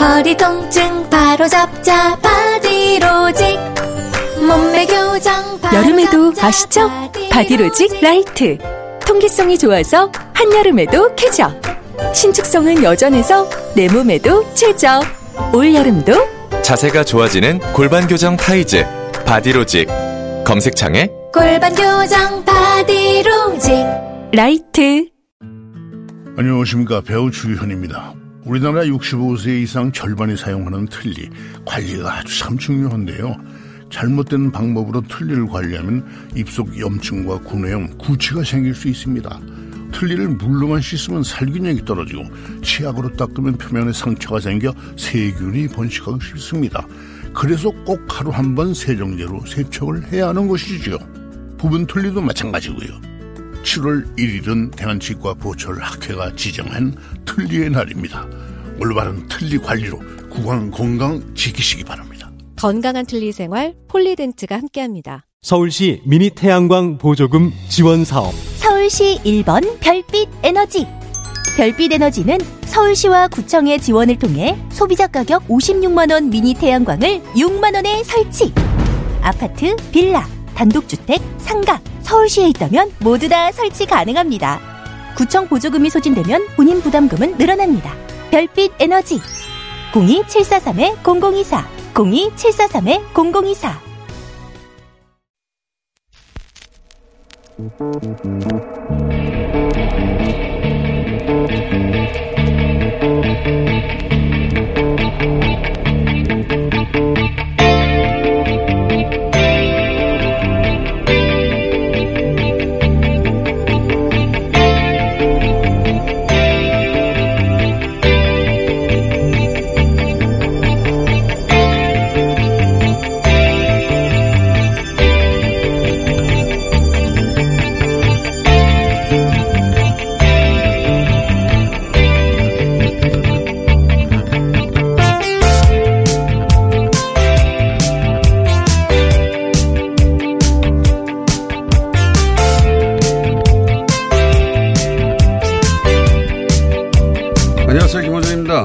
허리 통증, 바로 잡자, 바디로직. 여름에도 아시죠? 바디로직 라이트. 통기성이 좋아서 한여름에도 쾌적. 신축성은 여전해서 내 몸에도 최적. 올여름도 자세가 좋아지는 골반교정 타이즈 바디로직. 검색창에 골반교정 바디로직 라이트. 안녕하십니까, 배우 주현입니다. 우리나라 65세 이상 절반이 사용하는 틀니, 관리가 아주 참 중요한데요. 잘못된 방법으로 틀니를 관리하면 입속 염증과 구내염, 구취가 생길 수 있습니다. 틀니를 물로만 씻으면 살균력이 떨어지고, 치약으로 닦으면 표면에 상처가 생겨 세균이 번식하기 쉽습니다. 그래서 꼭 하루 한 번 세정제로 세척을 해야 하는 것이죠. 부분 틀니도 마찬가지고요. 7월 1일은 대한치과 보철학회가 지정한 틀니의 날입니다. 올바른 틀니 관리로 구강 건강 지키시기 바랍니다. 건강한 틀니 생활, 폴리덴츠가 함께합니다. 서울시 미니태양광 보조금 지원사업. 서울시 1번 별빛에너지. 별빛에너지는 서울시와 구청의 지원을 통해 소비자 가격 56만원 미니태양광을 6만원에 설치. 아파트, 빌라, 단독주택, 상가, 서울시에 있다면 모두 다 설치 가능합니다. 구청 보조금이 소진되면 본인 부담금은 늘어납니다. 별빛에너지 02743-0024 02743-0024.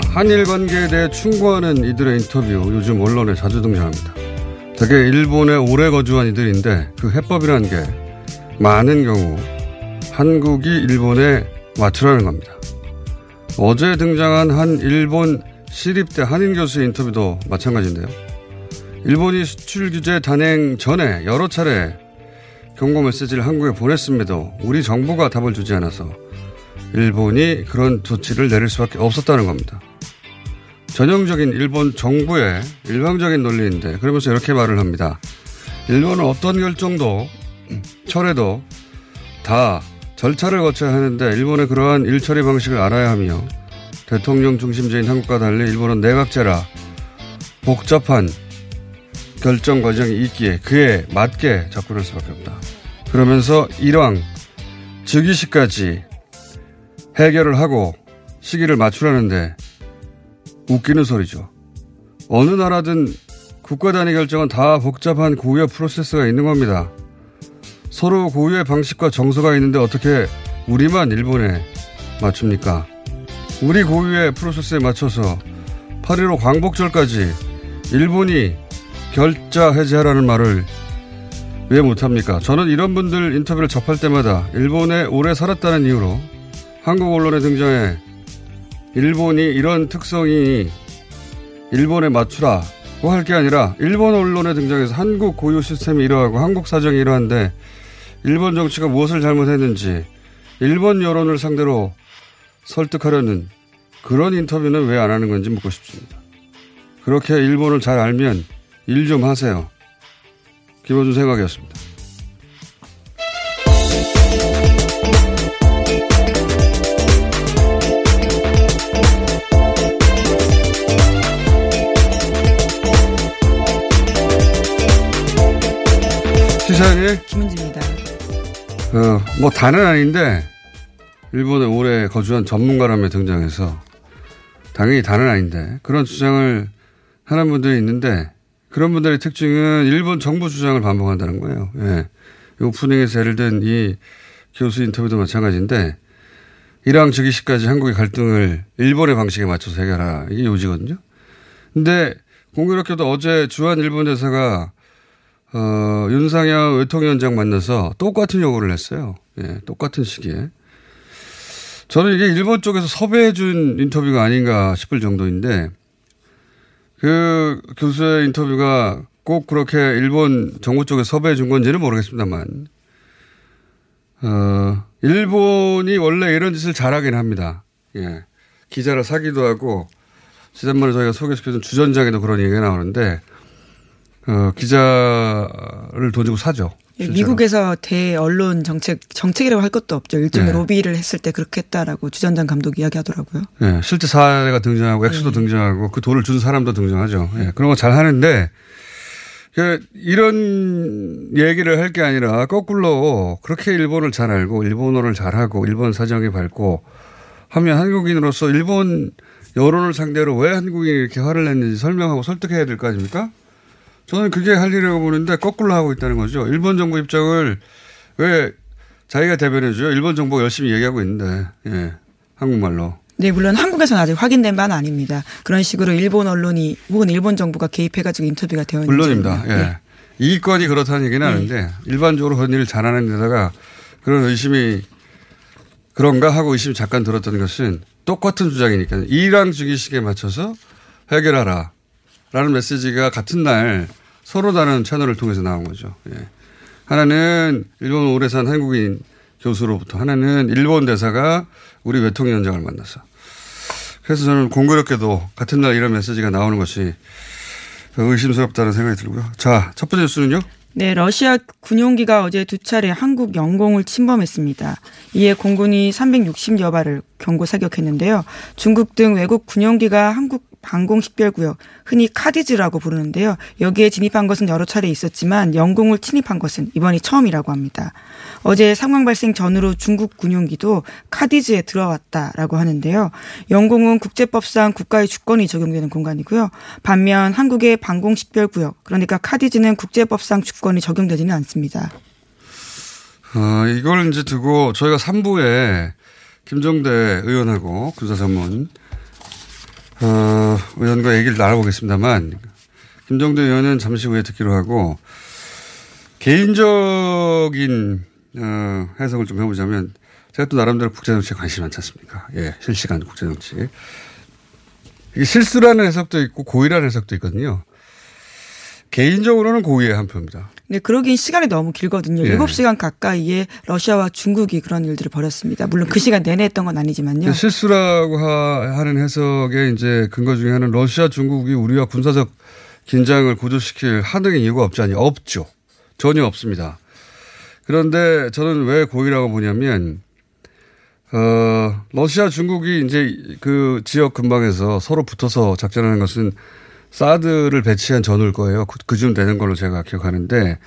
한일 관계에 대해 충고하는 이들의 인터뷰, 요즘 언론에 자주 등장합니다. 대개 일본에 오래 거주한 이들인데 그 해법이라는 게 많은 경우 한국이 일본에 맞추라는 겁니다. 어제 등장한 한 일본 시립대 한인 교수의 인터뷰도 마찬가지인데요. 일본이 수출 규제 단행 전에 여러 차례 경고 메시지를 한국에 보냈음에도 우리 정부가 답을 주지 않아서 일본이 그런 조치를 내릴 수밖에 없었다는 겁니다. 전형적인 일본 정부의 일방적인 논리인데, 그러면서 이렇게 말을 합니다. 일본은 어떤 결정도, 철회도 다 절차를 거쳐야 하는데 일본의 그러한 일처리 방식을 알아야 하며, 대통령 중심제인 한국과 달리 일본은 내각제라 복잡한 결정 과정이 있기에 그에 맞게 접근할 수밖에 없다. 그러면서 일왕 즉위시까지 해결을 하고 시기를 맞추라는데 웃기는 소리죠. 어느 나라든 국가 단위 결정은 다 복잡한 고유의 프로세스가 있는 겁니다. 서로 고유의 방식과 정서가 있는데 어떻게 우리만 일본에 맞춥니까? 우리 고유의 프로세스에 맞춰서 8.15 광복절까지 일본이 결자 해제하라는 말을 왜 못합니까? 저는 이런 분들 인터뷰를 접할 때마다 일본에 오래 살았다는 이유로 한국 언론에 등장해 일본이 이런 특성이 일본에 맞추라고 할 게 아니라 일본 언론에 등장해서 한국 고유 시스템이 이러하고 한국 사정이 이러한데 일본 정치가 무엇을 잘못했는지 일본 여론을 상대로 설득하려는 그런 인터뷰는 왜 안 하는 건지 묻고 싶습니다. 그렇게 일본을 잘 알면 일 좀 하세요. 김어준 생각이었습니다. 수상의 김은지입니다. 뭐 다는 아닌데 일본에 오래 거주한 전문가라며 등장해서 당연히 다는 아닌데 그런 주장을 하는 분들이 있는데 그런 분들의 특징은 일본 정부 주장을 반복한다는 거예요. 예. 오프닝에서 예를 든 이 교수 인터뷰도 마찬가지인데 이랑 즉위시까지 한국의 갈등을 일본의 방식에 맞춰서 해결하라. 이게 요지거든요. 근데 공교롭게도 어제 주한 일본 대사가 윤상현 외통위원장 만나서 똑같은 요구를 했어요. 예, 똑같은 시기에. 저는 이게 일본 쪽에서 섭외해 준 인터뷰가 아닌가 싶을 정도인데 그 교수의 인터뷰가 꼭 그렇게 일본 정부 쪽에 섭외해 준 건지는 모르겠습니다만 일본이 원래 이런 짓을 잘하긴 합니다. 예, 기자를 사기도 하고 지난번에 저희가 소개시켜준 주전장에도 그런 얘기가 나오는데 기자를 돈 주고 사죠. 실제로. 미국에서 대언론 정책이라고 할 것도 없죠. 일종의 예. 로비를 했을 때 그렇게 했다라고 주전장 감독이 이야기하더라고요. 예, 실제 사례가 등장하고 액수도 예. 등장하고 그 돈을 준 사람도 등장하죠. 예, 그런 거 잘 하는데 이런 얘기를 할 게 아니라 거꾸로 그렇게 일본을 잘 알고 일본어를 잘하고 일본 사정이 밝고 하면 한국인으로서 일본 여론을 상대로 왜 한국인이 이렇게 화를 냈는지 설명하고 설득해야 될 거 아닙니까? 저는 그게 할 일이라고 보는데 거꾸로 하고 있다는 거죠. 일본 정부 입장을 왜 자기가 대변해 줘요? 일본 정부가 열심히 얘기하고 있는데 예, 한국말로. 네, 물론 한국에서는 아직 확인된 바는 아닙니다. 그런 식으로 일본 언론이 혹은 일본 정부가 개입해가지고 인터뷰가 되어 있는지. 물론입니다. 예. 네. 이 건이 그렇다는 얘기는 아는데 네. 일반적으로 그런 일을 잘하는 데다가 그런 의심이 그런가 하고 의심이 잠깐 들었던 것은 똑같은 주장이니까요. 이랑 즉위식에 맞춰서 해결하라. 라는 메시지가 같은 날 서로 다른 채널을 통해서 나온 거죠. 예. 하나는 일본 오래 산 한국인 교수로부터 하나는 일본 대사가 우리 외통위원장을 만나서. 그래서 저는 공교롭게도 같은 날 이런 메시지가 나오는 것이 의심스럽다는 생각이 들고요. 자, 첫 번째 뉴스는요. 네, 러시아 군용기가 어제 두 차례 한국 영공을 침범했습니다. 이에 공군이 360여 발을 경고 사격했는데요. 중국 등 외국 군용기가 한국 방공식별구역, 흔히 카디즈라고 부르는데요. 여기에 진입한 것은 여러 차례 있었지만 영공을 침입한 것은 이번이 처음이라고 합니다. 어제 상황 발생 전후로 중국 군용기도 카디즈에 들어왔다라고 하는데요. 영공은 국제법상 국가의 주권이 적용되는 공간이고요. 반면 한국의 방공식별구역, 그러니까 카디즈는 국제법상 주권이 적용되지는 않습니다. 이걸 이제 두고 저희가 3부에 김종대 의원하고 군사전문 의원과 얘기를 나눠보겠습니다만 김종대 의원은 잠시 후에 듣기로 하고 개인적인 해석을 좀 해보자면 제가 또 나름대로 국제정치에 관심이 많지 않습니까? 예, 실시간 국제정치. 이게 실수라는 해석도 있고 고의라는 해석도 있거든요. 개인적으로는 고의의 한 표입니다. 네, 그러긴 시간이 너무 길거든요. 예. 7시간 가까이에 러시아와 중국이 그런 일들을 벌였습니다. 물론 그 시간 내내 했던 건 아니지만요. 실수라고 하는 해석의 이제 근거 중에 하나는 러시아, 중국이 우리와 군사적 긴장을 고조시킬 하등의 이유가 없지 않냐. 없죠. 전혀 없습니다. 그런데 저는 왜 고의라고 보냐면 러시아, 중국이 이제 그 지역 근방에서 서로 붙어서 작전하는 것은 사드를 배치한 전후일 거예요. 그쯤 되는 걸로 제가 기억하는데,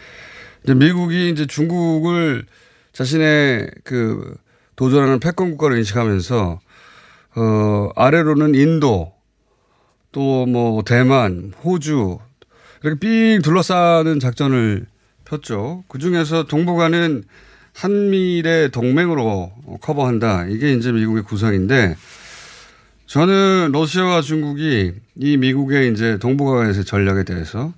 이제 미국이 이제 중국을 자신의 그 도전하는 패권 국가로 인식하면서, 아래로는 인도, 또 뭐 대만, 호주, 이렇게 삥 둘러싸는 작전을 폈죠. 그 중에서 동북아는 한미일의 동맹으로 커버한다. 이게 이제 미국의 구상인데, 저는 러시아와 중국이 이 미국의 이제 동북아에서의 전략에 대해서,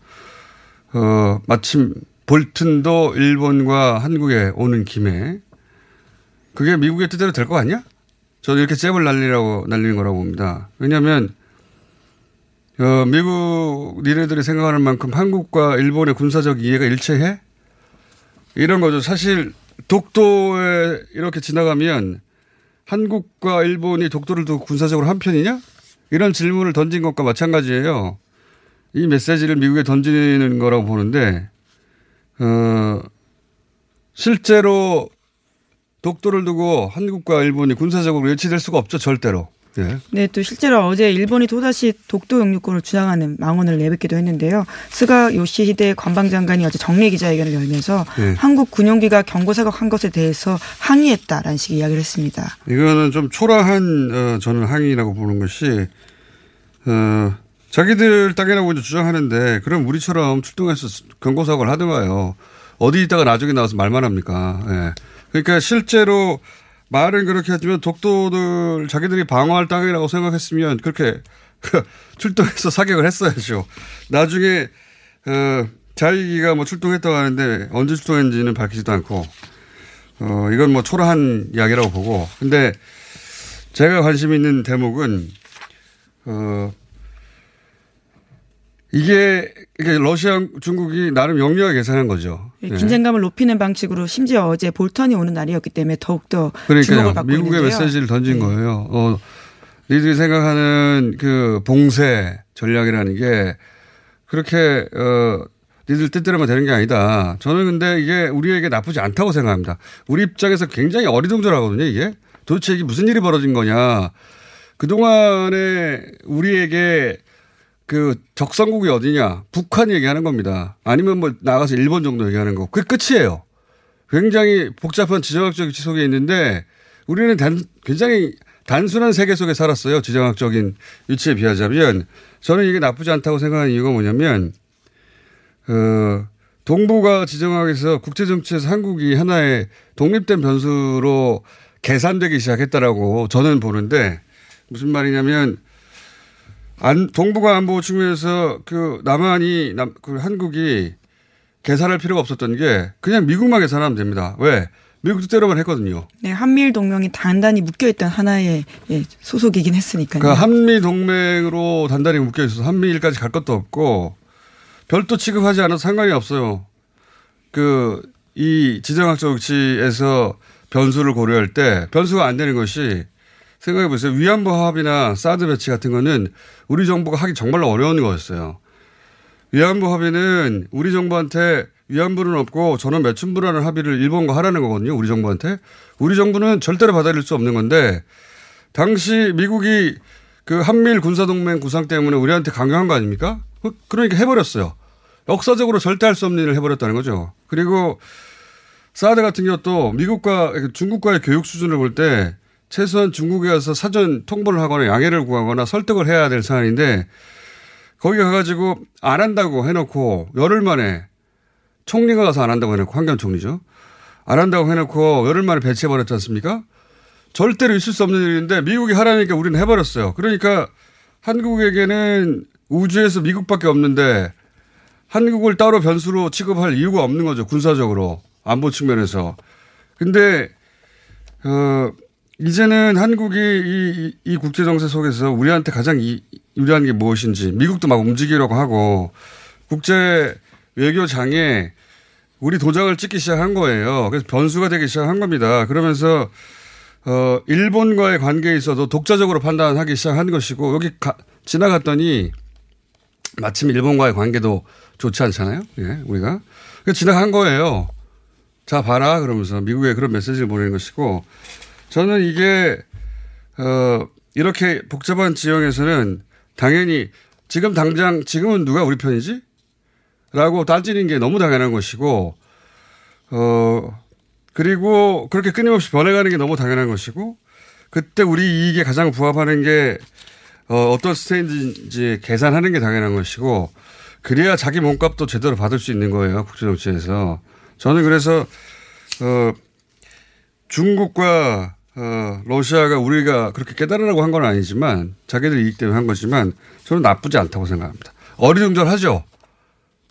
마침 볼튼도 일본과 한국에 오는 김에 그게 미국의 뜻대로 될 거 아니야? 저는 이렇게 잽을 날리는 거라고 봅니다. 왜냐하면, 미국 니네들이 생각하는 만큼 한국과 일본의 군사적 이해가 일치해? 이런 거죠. 사실 독도에 이렇게 지나가면 한국과 일본이 독도를 두고 군사적으로 한편이냐? 이런 질문을 던진 것과 마찬가지예요. 이 메시지를 미국에 던지는 거라고 보는데 실제로 독도를 두고 한국과 일본이 군사적으로 일치될 수가 없죠. 절대로. 네. 네, 또 실제로 어제 일본이 또다시 독도 영유권을 주장하는 망언을 내뱉기도 했는데요. 스가 요시히데 관방장관이 어제 정례 기자회견을 열면서 네. 한국 군용기가 경고사격한 것에 대해서 항의했다라는 식의 이야기를 했습니다. 이거는 좀 초라한 저는 항의라고 보는 것이 자기들 땅이라고 이제 주장하는데 그럼 우리처럼 출동해서 경고사격을 하더라요. 어디 있다가 나중에 나와서 말만 합니까? 예. 그러니까 실제로 말은 그렇게 하지만 독도들 자기들이 방어할 땅이라고 생각했으면 그렇게 출동해서 사격을 했어야죠. 나중에 자위기가 뭐 출동했다고 하는데 언제 출동했는지는 밝히지도 않고 이건 뭐 초라한 이야기라고 보고. 근데 제가 관심 있는 대목은 이게 러시아 중국이 나름 영리하게 계산한 거죠. 긴장감을 높이는 방식으로 심지어 어제 볼턴이 오는 날이었기 때문에 더욱더 주목을 받고 있는데요. 미국의 메시지를 던진 네. 거예요. 니들이 생각하는 그 봉쇄 전략이라는 게 그렇게 니들 뜻대로만 되는 게 아니다. 저는 근데 이게 우리에게 나쁘지 않다고 생각합니다. 우리 입장에서 굉장히 어리둥절하거든요. 이게 도대체 이게 무슨 일이 벌어진 거냐. 그동안에 우리에게 그 적성국이 어디냐. 북한 얘기하는 겁니다. 아니면 뭐 나가서 일본 정도 얘기하는 거. 그게 끝이에요. 굉장히 복잡한 지정학적 위치 속에 있는데 우리는 굉장히 단순한 세계 속에 살았어요. 지정학적인 위치에 비하자면. 저는 이게 나쁘지 않다고 생각하는 이유가 뭐냐면 동북아 지정학에서 국제정치에서 한국이 하나의 독립된 변수로 계산되기 시작했다라고 저는 보는데 무슨 말이냐면 동북아 안보 측면에서 한국이 계산할 필요가 없었던 게 그냥 미국만 계산하면 됩니다. 왜? 미국도 때로만 했거든요. 네, 한미일 동맹이 단단히 묶여있던 하나의 소속이긴 했으니까요. 그러니까 한미 동맹으로 단단히 묶여있어서 한미일까지 갈 것도 없고 별도 취급하지 않아도 상관이 없어요. 이 지정학적 위치에서 변수를 고려할 때 변수가 안 되는 것이 생각해 보세요. 위안부 합의나 사드 배치 같은 거는 우리 정부가 하기 정말로 어려운 거였어요. 위안부 합의는 우리 정부한테 위안부는 없고 전원 매춘부라는 합의를 일본과 하라는 거거든요. 우리 정부한테. 우리 정부는 절대로 받아들일 수 없는 건데 당시 미국이 그 한미일 군사동맹 구상 때문에 우리한테 강요한 거 아닙니까? 그러니까 해버렸어요. 역사적으로 절대 할 수 없는 일을 해버렸다는 거죠. 그리고 사드 같은 경우도 미국과 중국과의 교육 수준을 볼 때 최소한 중국에 가서 사전 통보를 하거나 양해를 구하거나 설득을 해야 될 사안인데 거기 가가지고 안 한다고 해놓고 열흘 만에 총리가 가서 안 한다고 해놓고 황교안 총리죠. 안 한다고 해놓고 열흘 만에 배치해버렸지 않습니까? 절대로 있을 수 없는 일인데 미국이 하라니까 우리는 해버렸어요. 그러니까 한국에게는 우주에서 미국밖에 없는데 한국을 따로 변수로 취급할 이유가 없는 거죠. 군사적으로. 안보 측면에서. 근데 이제는 한국이 이 국제 정세 속에서 우리한테 가장 유리한 게 무엇인지 미국도 막 움직이려고 하고 국제 외교장에 우리 도장을 찍기 시작한 거예요. 그래서 변수가 되기 시작한 겁니다. 그러면서 일본과의 관계에 있어도 독자적으로 판단하기 시작한 것이고 여기 지나갔더니 마침 일본과의 관계도 좋지 않잖아요. 예, 우리가. 그래서 지나간 거예요. 자, 봐라 그러면서 미국에 그런 메시지를 보내는 것이고 저는 이게 이렇게 복잡한 지형에서는 당연히 지금 당장 지금은 누가 우리 편이지? 라고 따지는 게 너무 당연한 것이고 그리고 그렇게 끊임없이 변해가는 게 너무 당연한 것이고 그때 우리 이익에 가장 부합하는 게 어떤 스탠드인지 계산하는 게 당연한 것이고 그래야 자기 몸값도 제대로 받을 수 있는 거예요. 국제정치에서. 저는 그래서 중국과 러시아가 우리가 그렇게 깨달으라고 한 건 아니지만 자기들 이익 때문에 한 거지만 저는 나쁘지 않다고 생각합니다. 어리둥절하죠.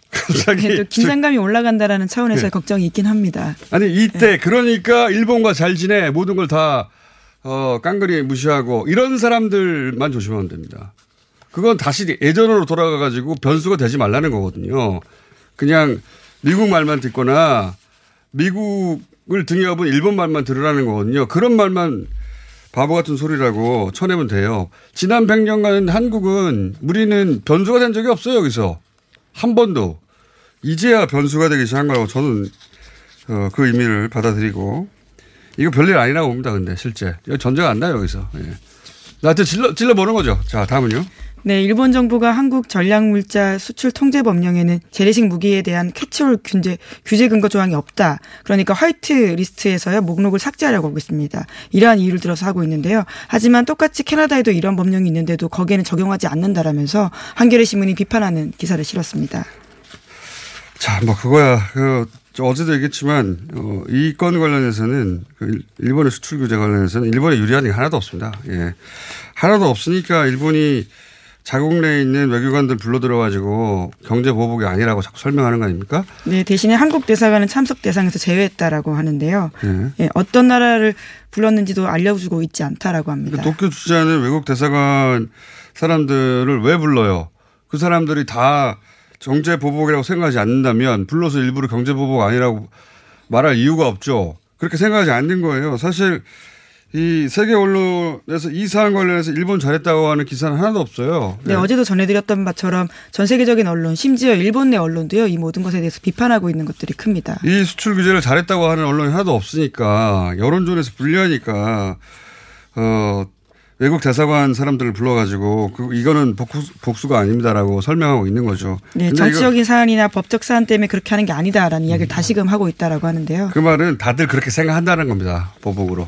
갑자기 긴장감이 올라간다라는 차원에서 네. 걱정이 있긴 합니다. 아니 이때 네. 그러니까 일본과 잘 지내 모든 걸 다 깡그리 무시하고 이런 사람들만 조심하면 됩니다. 그건 다시 예전으로 돌아가 가지고 변수가 되지 말라는 거거든요. 그냥 미국 말만 듣거나 미국을 등에 업은 일본 말만 들으라는 거거든요. 그런 말만 바보 같은 소리라고 쳐내면 돼요. 지난 100년간 한국은 우리는 변수가 된 적이 없어요. 여기서. 한 번도. 이제야 변수가 되기 시작한 거라고 저는 그 의미를 받아들이고. 이거 별일 아니라고 봅니다. 근데 실제. 전쟁 안 나요. 여기서. 예. 나한테 질러보는 거죠. 자, 다음은요. 네, 일본 정부가 한국 전략물자 수출 통제 법령에는 재래식 무기에 대한 캐치홀 규제 근거 조항이 없다. 그러니까 화이트 리스트에서야 목록을 삭제하려고 하고 있습니다. 이러한 이유를 들어서 하고 있는데요. 하지만 똑같이 캐나다에도 이런 법령이 있는데도 거기에는 적용하지 않는다라면서 한겨레 신문이 비판하는 기사를 실었습니다. 자, 뭐 그거야. 어제도 얘기했지만 이 건 관련해서는 일본의 수출 규제 관련해서는 일본에 유리한 게 하나도 없습니다. 예, 하나도 없으니까 일본이 자국 내에 있는 외교관들 불러 들어가지고 경제 보복이 아니라고 자꾸 설명하는 거 아닙니까? 네, 대신에 한국 대사관은 참석 대상에서 제외했다라고 하는데요. 네. 예, 어떤 나라를 불렀는지도 알려주고 있지 않다라고 합니다. 그러니까 도쿄 주재하는 외국 대사관 사람들을 왜 불러요? 그 사람들이 다 경제 보복이라고 생각하지 않는다면 불러서 일부러 경제 보복 아니라고 말할 이유가 없죠. 그렇게 생각하지 않는 거예요. 사실 이 세계 언론에서 이 사안 관련해서 일본 잘했다고 하는 기사는 하나도 없어요. 네, 네. 어제도 전해드렸던 바처럼 전 세계적인 언론, 심지어 일본 내 언론도요. 이 모든 것에 대해서 비판하고 있는 것들이 큽니다. 이 수출 규제를 잘했다고 하는 언론이 하나도 없으니까 여론전에서 불리하니까 외국 대사관 사람들을 불러가지고 이거는 복수가 아닙니다라고 설명하고 있는 거죠. 네, 정치적인 사안이나 법적 사안 때문에 그렇게 하는 게 아니다라는 이야기를 다시금 하고 있다라고 하는데요. 그 말은 다들 그렇게 생각한다는 겁니다. 보복으로.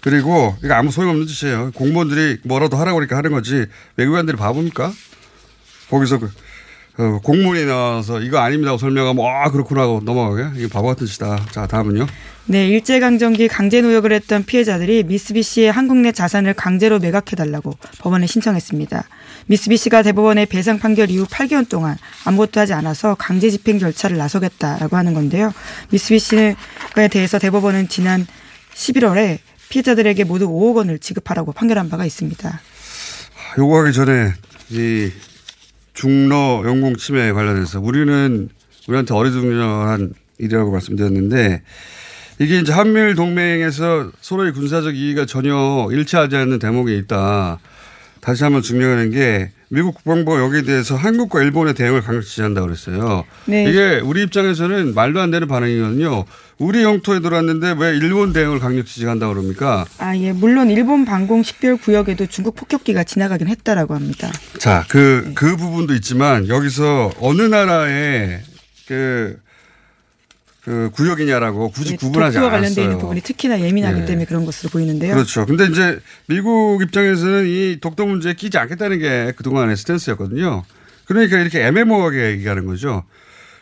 그리고 이거 아무 소용없는 짓이에요. 공무원들이 뭐라도 하라고 그러니까 하는 거지 외교관들이 바보입니까? 거기서 공문이 나와서 이거 아닙니다고 설명하면 아 그렇구나 하고 넘어가게. 이게 바보 같은 짓이다. 자, 다음은요. 네, 일제강점기 강제노역을 했던 피해자들이 미쓰비시의 한국 내 자산을 강제로 매각해달라고 법원에 신청했습니다. 미쓰비시가 대법원의 배상 판결 이후 8개월 동안 아무것도 하지 않아서 강제 집행 절차를 나서겠다라고 하는 건데요. 미쓰비시에 대해서 대법원은 지난 11월에 피해자들에게 모두 5억 원을 지급하라고 판결한 바가 있습니다. 요구하기 전에 이 중러 영공 침해에 관련해서 우리한테 어리둥절한 일이라고 말씀드렸는데 이게 이제 한미일 동맹에서 서로의 군사적 이의가 전혀 일치하지 않는 대목이 있다. 다시 한번 증명하는 게 미국 국방부가 여기에 대해서 한국과 일본의 대응을 강력히 지지한다고 그랬어요. 네. 이게 우리 입장에서는 말도 안 되는 반응이거든요. 우리 영토에 들어왔는데 왜 일본 대응을 강력히 지지한다고 그럽니까? 아, 예. 물론 일본 방공 식별 구역에도 중국 폭격기가 지나가긴 했다라고 합니다. 자, 그 부분도 있지만 여기서 어느 나라의 그 구역이냐라고 굳이 네, 구분하지 않았어요. 도쿄와 관련되어 있는 부분이 특히나 예민하기 네. 때문에 그런 것으로 보이는데요. 그렇죠. 근데 이제 미국 입장에서는 이 독도 문제에 끼지 않겠다는 게 그동안의 스탠스였거든요. 그러니까 이렇게 애매모호하게 얘기하는 거죠.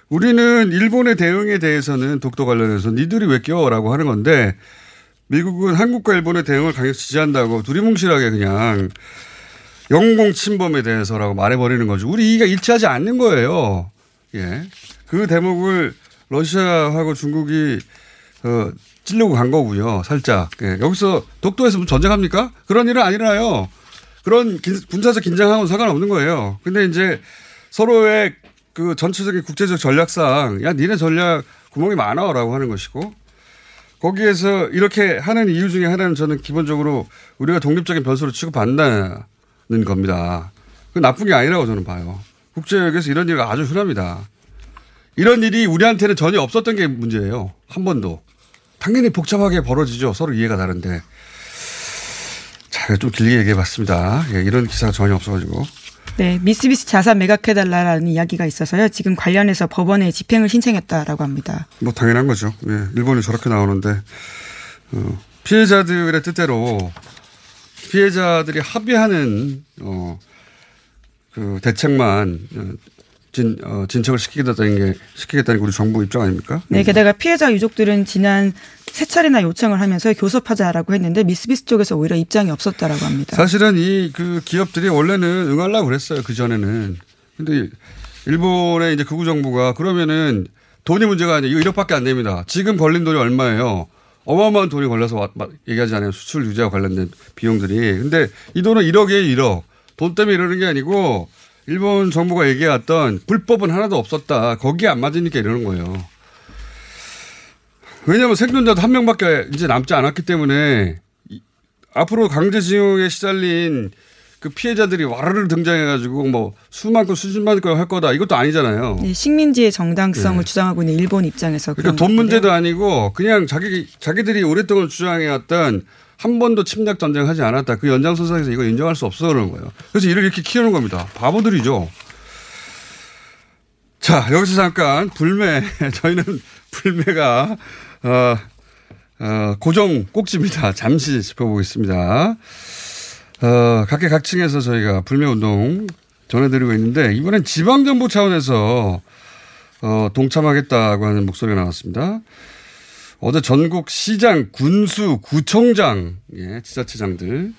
우리는 일본의 대응에 대해서는 독도 관련해서 니들이 왜 껴라고 하는 건데 미국은 한국과 일본의 대응을 강력 지지한다고 두리뭉실하게 그냥 영공 침범에 대해서라고 말해버리는 거죠. 우리 이의가 일치하지 않는 거예요. 예, 그 대목을 러시아하고 중국이 찔려고 간 거고요. 살짝. 예. 여기서 독도에서 전쟁합니까? 그런 일은 아니라요. 그런 군사적 긴장하고는 상관없는 거예요. 근데 이제 서로의 그 전체적인 국제적 전략상 야 니네 전략 구멍이 많아 라고 하는 것이고 거기에서 이렇게 하는 이유 중에 하나는 저는 기본적으로 우리가 독립적인 변수로 취급받는다는 겁니다. 그건 나쁜 게 아니라고 저는 봐요. 국제역에서 이런 일이 아주 흔합니다. 이런 일이 우리한테는 전혀 없었던 게 문제예요. 한 번도. 당연히 복잡하게 벌어지죠. 서로 이해가 다른데. 자, 좀 길게 얘기해 봤습니다. 예, 이런 기사가 전혀 없어가지고. 네, 미쓰비시 자산 매각해달라는 이야기가 있어서요. 지금 관련해서 법원에 집행을 신청했다라고 합니다. 뭐 당연한 거죠. 예, 일본이 저렇게 나오는데. 피해자들의 뜻대로 피해자들이 합의하는 그 대책만 진척을 시키겠다는 우리 정부 입장 아닙니까? 네, 게다가 피해자 유족들은 지난 세 차례나 요청을 하면서 교섭하자라고 했는데 미쓰비시 쪽에서 오히려 입장이 없었다라고 합니다. 사실은 이 그 기업들이 원래는 응하려고 그랬어요. 그전에는. 근데 일본의 이제 극우 정부가 그러면은 돈이 문제가 아니에요. 이거 1억밖에 안 됩니다. 지금 걸린 돈이 얼마예요? 어마어마한 돈이 걸려서 얘기하지 않아요. 수출 유지와 관련된 비용들이. 근데 이 돈은 1억이에요. 1억. 돈 때문에 이러는 게 아니고 일본 정부가 얘기했던 불법은 하나도 없었다. 거기에 안 맞으니까 이러는 거예요. 왜냐하면 생존자도 한 명밖에 이제 남지 않았기 때문에 앞으로 강제징용에 시달린 그 피해자들이 와르르 등장해가지고 뭐 수만큼 수십만큼 할 거다 이것도 아니잖아요. 네, 식민지의 정당성을 네. 주장하고 있는 일본 입장에서 그러니까 돈 문제도 아니고 그냥 자기들이 오랫동안 주장해왔던 한 번도 침략 전쟁하지 않았다 그 연장선상에서 이거 인정할 수 없어 그러는 거예요. 그래서 이를 이렇게 키우는 겁니다. 바보들이죠. 자 여기서 잠깐 불매 저희는 불매가 고정 꼭지입니다. 잠시 짚어보겠습니다. 각계각층에서 저희가 불매운동 전해드리고 있는데 이번엔 지방정부 차원에서 동참하겠다고 하는 목소리가 나왔습니다. 어제 전국 시장, 군수, 구청장, 예, 지자체장들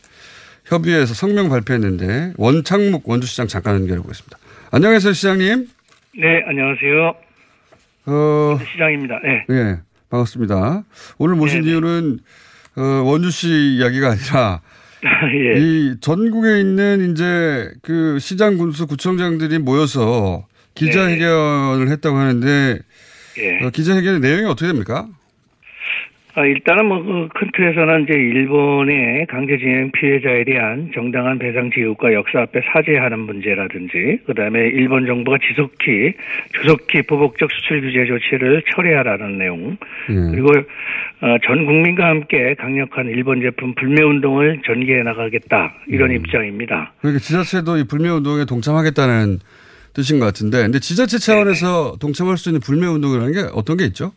협의회에서 성명 발표했는데 원창묵 원주시장 잠깐 연결해 보겠습니다. 안녕하세요 시장님. 네 안녕하세요. 시장입니다. 네. 예, 반갑습니다. 오늘 모신 네네. 이유는 원주시 이야기가 아니라 예. 이 전국에 있는 이제 그 시장 군수 구청장들이 모여서 기자회견을 네. 했다고 하는데 예. 기자회견의 내용이 어떻게 됩니까? 일단은 뭐 큰 틀에서는 이제 일본의 강제징용 피해자에 대한 정당한 배상 지급과 역사 앞에 사죄하는 문제라든지 그다음에 일본 정부가 조속히 보복적 수출 규제 조치를 철회하라는 내용 그리고 전 국민과 함께 강력한 일본 제품 불매운동을 전개해 나가겠다 이런 입장입니다. 그러니까 지자체도 이 불매운동에 동참하겠다는 뜻인 것 같은데 근데 지자체 차원에서 네. 동참할 수 있는 불매운동이라는 게 어떤 게 있죠?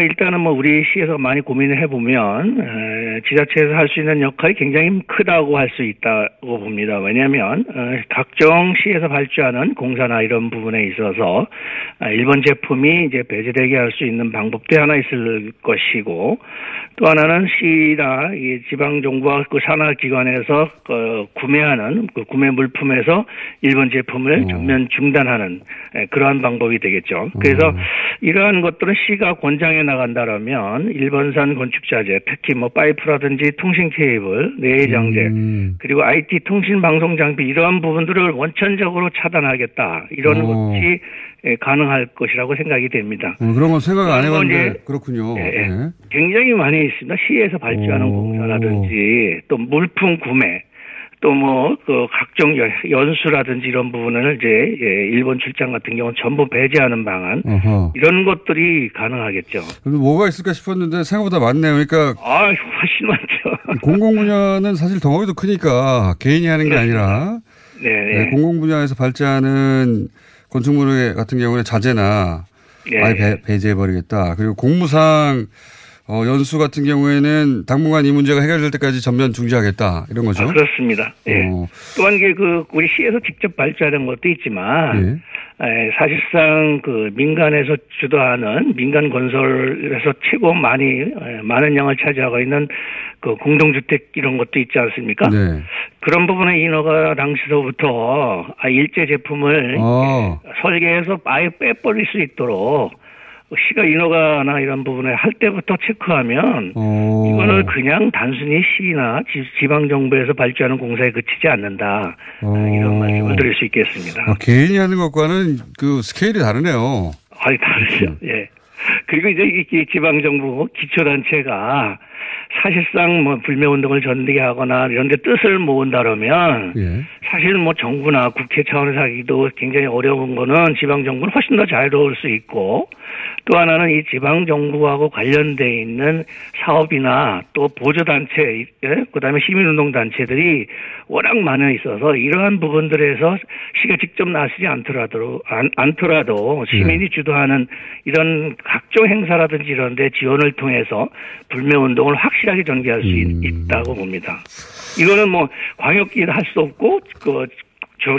일단은 뭐 우리 시에서 많이 고민을 해보면 지자체에서 할 수 있는 역할이 굉장히 크다고 할 수 있다고 봅니다. 왜냐하면 각종 시에서 발주하는 공사나 이런 부분에 있어서 일본 제품이 이제 배제되게 할 수 있는 방법도 하나 있을 것이고 또 하나는 시나 이 지방 정부와 그 산하 기관에서 구매하는 그 구매 물품에서 일본 제품을 전면 중단하는 그러한 방법이 되겠죠. 그래서 이러한 것들은 시가 권장 나간다라면 일본산 건축자재 특히 뭐 파이프라든지 통신 케이블, 내장재 그리고 IT 통신 방송 장비 이러한 부분들을 원천적으로 차단하겠다 이런 것이 가능할 것이라고 생각이 됩니다. 그런 건 생각 안 해봤는데 그렇군요. 예, 네. 굉장히 많이 있습니다. 시에서 발주하는 공사라든지 또 물품 구매. 또 뭐 그 각종 연수라든지 이런 부분을 이제 일본 출장 같은 경우는 전부 배제하는 방안 어허. 이런 것들이 가능하겠죠. 그럼 뭐가 있을까 싶었는데 생각보다 많네요. 그러니까 훨씬 많죠. 공공 분야는 사실 덩어리도 크니까 개인이 하는 게 그렇습니다. 아니라 네, 공공 분야에서 발제하는 건축물 같은 경우에 자재나 네네. 아예 배제해버리겠다. 그리고 공무상 연수 같은 경우에는 당분간 이 문제가 해결될 때까지 전면 중지하겠다 이런 거죠. 그렇습니다. 예. 또한 이게 우리 시에서 직접 발주하는 것도 있지만 예. 사실상 그 민간에서 주도하는 민간 건설에서 최고 많은 양을 차지하고 있는 그 공동주택 이런 것도 있지 않습니까? 네. 그런 부분의 인허가 당시서부터 일제 제품을 설계해서 아예 빼버릴 수 있도록. 시가 인허가나 이런 부분에 할 때부터 체크하면 이거는 그냥 단순히 시나 지방정부에서 발주하는 공사에 그치지 않는다. 이런 말씀을 드릴 수 있겠습니다. 개인이 하는 것과는 그 스케일이 다르네요. 다르죠. 예. 그리고 이제 이 지방정부 기초단체가 사실상 뭐 불매운동을 전개하거나 이런 데 뜻을 모은다 그러면 예. 사실 뭐 정부나 국회 차원에서 하기도 굉장히 어려운 거는 지방정부는 훨씬 더 자유로울 수 있고 또 하나는 이 지방정부하고 관련돼 있는 사업이나 또 보조단체 그다음에 시민운동단체들이 워낙 많이 있어서 이러한 부분들에서 시가 직접 나서지 않더라도 시민이 주도하는 이런 각종 행사라든지 이런 데 지원을 통해서 불매운동을 확실하게 전개할 수 있다고 봅니다. 이거는 뭐 광역기도 할 수 없고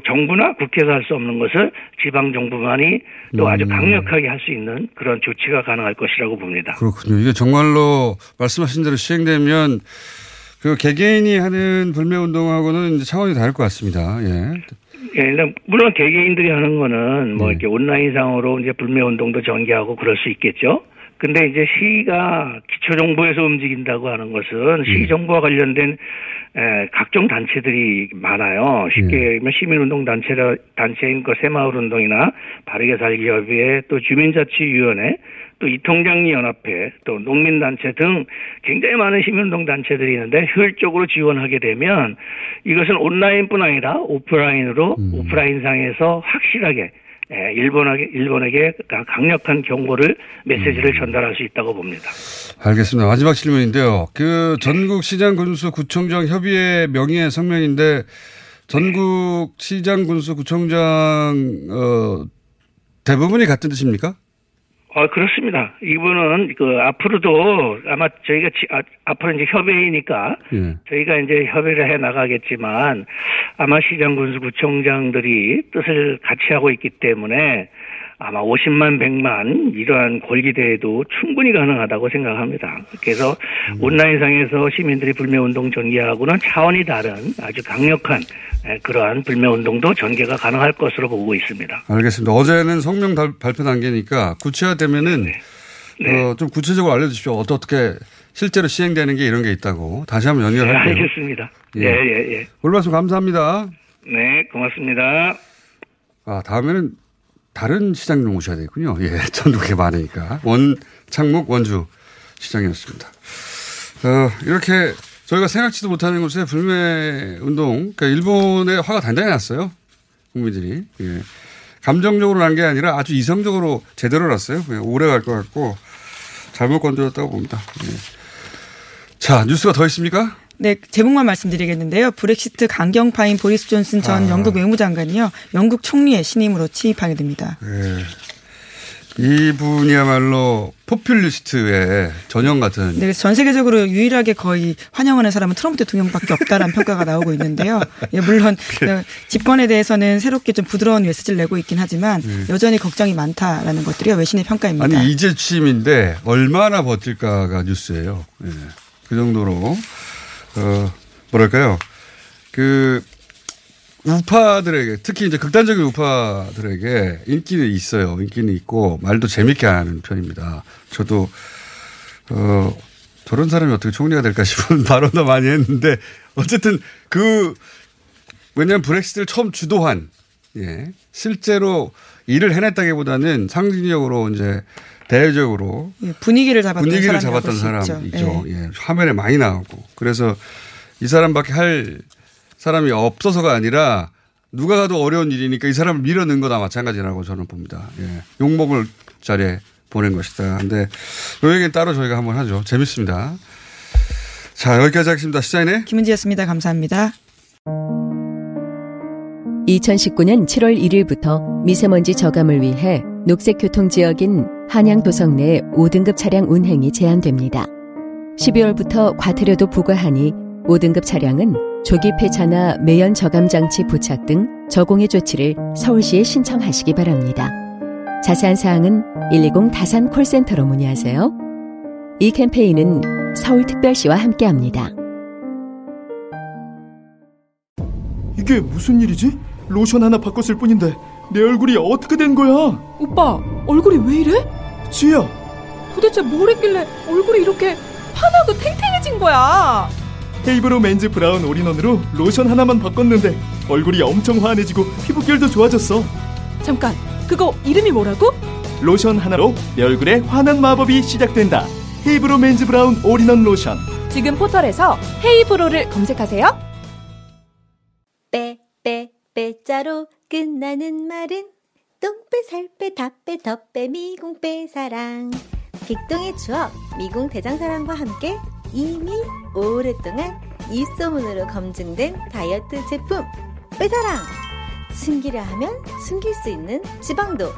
정부나 국회에서 할 수 없는 것을 지방정부만이 또 아주 강력하게 할 수 있는 그런 조치가 가능할 것이라고 봅니다. 그렇군요. 이게 정말로 말씀하신 대로 시행되면 그 개개인이 하는 불매운동하고는 이제 차원이 다를 것 같습니다. 예. 물론 개개인들이 하는 거는 뭐 이렇게 온라인상으로 이제 불매운동도 전개하고 그럴 수 있겠죠. 근데 이제 시가 기초정부에서 움직인다고 하는 것은 시정부와 관련된 각종 단체들이 많아요. 쉽게 얘기하면 시민운동단체인 그 새마을운동이나 바르게살기협의회, 또 주민자치위원회, 또 이통장리연합회, 또 농민단체 등 굉장히 많은 시민운동단체들이 있는데 효율적으로 지원하게 되면 이것은 온라인뿐 아니라 오프라인으로 오프라인상에서 확실하게 일본에게 강력한 경고를 메시지를 전달할 수 있다고 봅니다. 알겠습니다. 마지막 질문인데요. 그 전국 시장 군수 구청장 협의회 명의의 성명인데 전국 시장 군수 구청장 대부분이 같은 뜻입니까? 그렇습니다. 이분은 앞으로도 아마 저희가 앞으로 이제 협의회이니까 저희가 이제 협의를 해 나가겠지만 아마 시장 군수 구청장들이 뜻을 같이 하고 있기 때문에 아마 50만 100만 이러한 골기대에도 충분히 가능하다고 생각합니다. 그래서 온라인상에서 시민들이 불매운동 전개하고는 차원이 다른 아주 강력한 그러한 불매운동도 전개가 가능할 것으로 보고 있습니다. 알겠습니다. 어제는 성명 발표 단계니까 구체화되면은 좀 구체적으로 알려주십시오. 어떻게 실제로 시행되는 게 이런 게 있다고 다시 한번 연결할게요. 네, 알겠습니다. 예. 오늘 말씀 감사합니다. 네, 고맙습니다. 다음에는 다른 시장으로 오셔야 되겠군요. 예, 전국에 많으니까. 원창묵 원주 시장이었습니다. 이렇게 저희가 생각지도 못하는 곳에 불매운동, 그러니까 일본에 화가 단단히 났어요. 국민들이. 예. 감정적으로 난 게 아니라 아주 이성적으로 제대로 났어요. 예, 오래 갈 것 같고 잘못 건드렸다고 봅니다. 예. 자, 뉴스가 더 있습니까? 네, 제목만 말씀드리겠는데요. 브렉시트 강경파인 보리스 존슨 전 영국 외무장관이요. 영국 총리의 신임으로 취임하게 됩니다. 네. 이분이야말로 포퓰리스트의 전형 같은. 네, 그래서 전 세계적으로 유일하게 거의 환영하는 사람은 트럼프 대통령밖에 없다라는 평가가 나오고 있는데요. 예, 물론 집권에 대해서는 새롭게 좀 부드러운 메시지를 내고 있긴 하지만 여전히 걱정이 많다라는 것들이 외신의 평가입니다. 아니, 이제 취임인데 얼마나 버틸까가 뉴스예요. 예. 그 정도로. 뭐랄까요. 우파들에게, 특히 이제 극단적인 우파들에게 인기는 있어요. 인기는 있고, 말도 재밌게 하는 편입니다. 저도, 저런 사람이 어떻게 총리가 될까 싶은 발언도 많이 했는데, 어쨌든 왜냐하면 브렉시트를 처음 주도한, 실제로 일을 해냈다기 보다는 상징적으로 이제 대외적으로 분위기를 잡았던 사람이죠. 예. 화면에 많이 나오고. 그래서 이 사람밖에 할 사람이 없어서가 아니라 누가 가도 어려운 일이니까 이 사람을 밀어넣은 거나 마찬가지라고 저는 봅니다. 예. 욕먹을 자리에 보낸 것이다. 근데 그 얘기는 따로 저희가 한번 하죠. 재밌습니다. 자, 여기까지 하겠습니다. 시사인의 김은지였습니다. 감사합니다. 2019년 7월 1일부터 미세먼지 저감을 위해 녹색교통지역인 한양도성 내 5등급 차량 운행이 제한됩니다. 12월부터 과태료도 부과하니 5등급 차량은 조기 폐차나 매연 저감장치 부착 등 저공해 조치를 서울시에 신청하시기 바랍니다. 자세한 사항은 120 다산 콜센터로 문의하세요. 이 캠페인은 서울특별시와 함께합니다. 이게 무슨 일이지? 로션 하나 바꿨을 뿐인데 내 얼굴이 어떻게 된 거야? 오빠, 얼굴이 왜 이래? 지혜야, 도대체 뭘 했길래 얼굴이 이렇게 환하고 탱탱해진 거야? 헤이브로 맨즈 브라운 올인원으로 로션 하나만 바꿨는데 얼굴이 엄청 환해지고 피부결도 좋아졌어. 잠깐, 그거 이름이 뭐라고? 로션 하나로 내 얼굴의 환한 마법이 시작된다. 헤이브로 맨즈 브라운 올인원 로션. 지금 포털에서 헤이브로를 검색하세요. 빼자로 끝나는 말은 똥빼 살빼 다빼 더빼 미궁빼 사랑. 빅동의 추억 미궁 대장사랑과 함께 이미 오랫동안 입소문으로 검증된 다이어트 제품 빼사랑. 숨기려 하면 숨길 수 있는 지방도,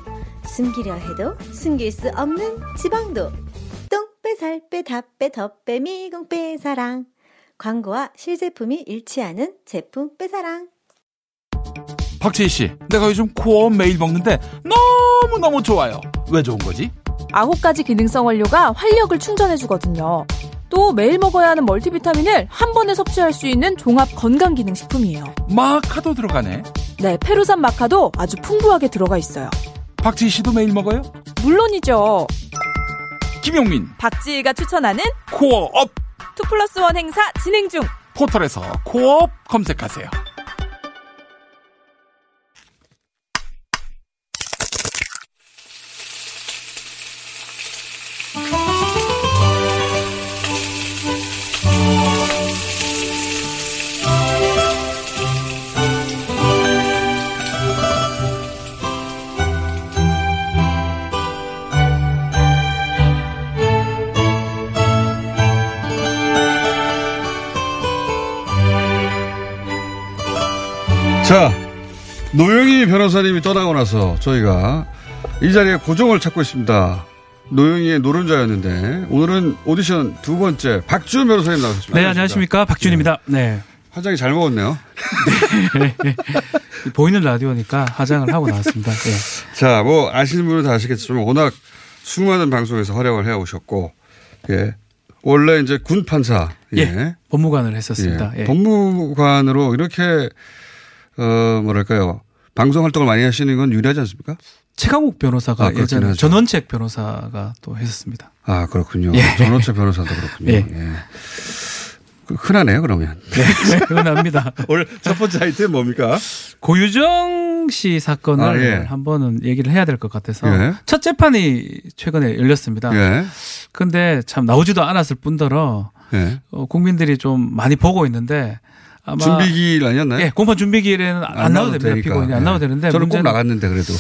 숨기려 해도 숨길 수 없는 지방도. 똥빼 살빼 다빼 더빼 미궁빼 사랑. 광고와 실제품이 일치하는 제품 빼사랑. 박지희 씨, 내가 요즘 코어 매일 먹는데 너무너무 좋아요. 왜 좋은 거지? 9가지 기능성 원료가 활력을 충전해주거든요. 또 매일 먹어야 하는 멀티비타민을 한 번에 섭취할 수 있는 종합 건강기능식품이에요. 마카도 들어가네. 네, 페루산 마카도 아주 풍부하게 들어가 있어요. 박지희 씨도 매일 먹어요? 물론이죠. 김용민, 박지희가 추천하는 코어업 2+1 행사 진행 중. 포털에서 코업 검색하세요. 자, 노영희 변호사님이 떠나고 나서 저희가 이 자리에 고정을 찾고 있습니다. 노영희의 노른자였는데 오늘은 오디션 두 번째 박준 변호사님 나오셨습니다. 네, 안녕하십니까, 박준입니다. 네. 화장이 잘 먹었네요. 네. 보이는 라디오니까 화장을 하고 나왔습니다. 네. 자, 뭐 아시는 분은 다 아시겠지만 워낙 수많은 방송에서 활약을 해오셨고, 예. 원래 이제 군 판사, 예. 예, 법무관을 했었습니다. 예. 예. 법무관으로 이렇게 뭐랄까요, 방송 활동을 많이 하시는 건 유리하지 않습니까? 최강욱 변호사가 예전에 전원책 변호사가 또 했었습니다. 아, 그렇군요. 예. 전원책 변호사도 그렇군요. 예. 예. 흔하네요, 그러면. 네, 흔합니다. 오늘 첫 번째 아이템 뭡니까? 고유정 씨 사건을 한 번은 얘기를 해야 될 것 같아서, 예. 첫 재판이 최근에 열렸습니다. 그런데 예. 참 나오지도 않았을 뿐더러, 예. 국민들이 좀 많이 보고 있는데, 준비기일 아니었나요? 예, 공판 준비기일에는 안 나와도 됩니다. 피고인이 안 나와도 되는데. 저는 꼭 나갔는데 그래도.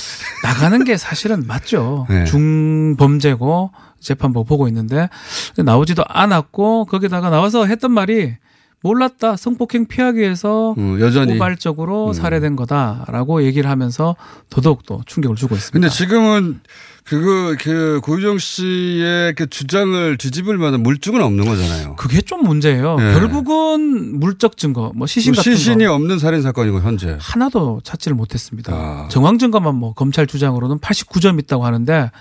나가는 게 사실은 맞죠. 네. 중범죄고 재판부 보고 있는데 나오지도 않았고, 거기다가 나와서 했던 말이 몰랐다. 성폭행 피하기 위해서 여전히 우발적으로 살해된 거다라고 얘기를 하면서 더더욱 또 충격을 주고 있습니다. 근데 지금은 그 고유정 씨의 그 주장을 뒤집을 만한 물증은 없는 거잖아요. 그게 좀 문제예요. 네. 결국은 물적 증거, 뭐 시신 같은 시신이 거. 없는 살인 사건이고 현재 하나도 찾지를 못했습니다. 아. 정황 증거만 뭐 검찰 주장으로는 89점 있다고 하는데,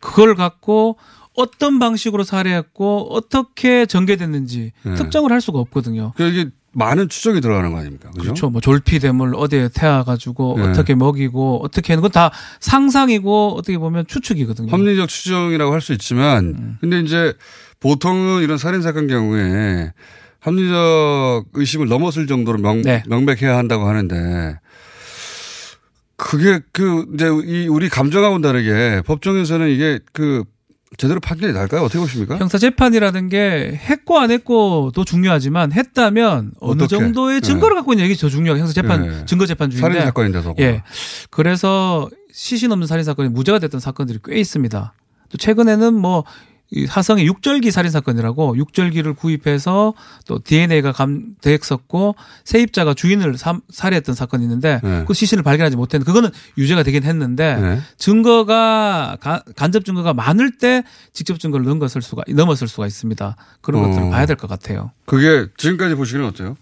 그걸 갖고 어떤 방식으로 살해했고 어떻게 전개됐는지, 네. 특정을 할 수가 없거든요. 그러니까 이게 많은 추정이 들어가는 거 아닙니까? 그죠? 그렇죠. 뭐 졸피대물 어디에 태워가지고, 네. 어떻게 먹이고 어떻게 하는 건 다 상상이고 어떻게 보면 추측이거든요. 합리적 추정이라고 할 수 있지만, 근데 이제 보통은 이런 살인사건 경우에 합리적 의심을 넘어설 정도로 네. 명백해야 한다고 하는데, 그게 이제 우리 감정하고는 다르게 법정에서는 이게 제대로 판결이 날까요? 어떻게 보십니까? 형사재판이라는 게 했고 안 했고도 중요하지만, 했다면 어느 어떻게? 정도의 증거를 갖고 있는 얘기가 더 중요해요. 형사재판, 예. 증거재판주의인데. 살인사건인데도. 예. 그래서 시신 없는 살인사건이 무죄가 됐던 사건들이 꽤 있습니다. 또 최근에는 뭐 화성의 6절기 살인사건이라고 6절기를 구입해서 또 DNA가 감되었었고 세입자가 주인을 살해했던 사건이 있는데, 네. 그 시신을 발견하지 못했는데 그거는 유죄가 되긴 했는데, 네. 증거가 간접 증거가 많을 때 직접 증거를 넘어설 수가 있습니다. 그런 것들을 봐야 될 것 같아요. 그게 지금까지 보시기는 어때요?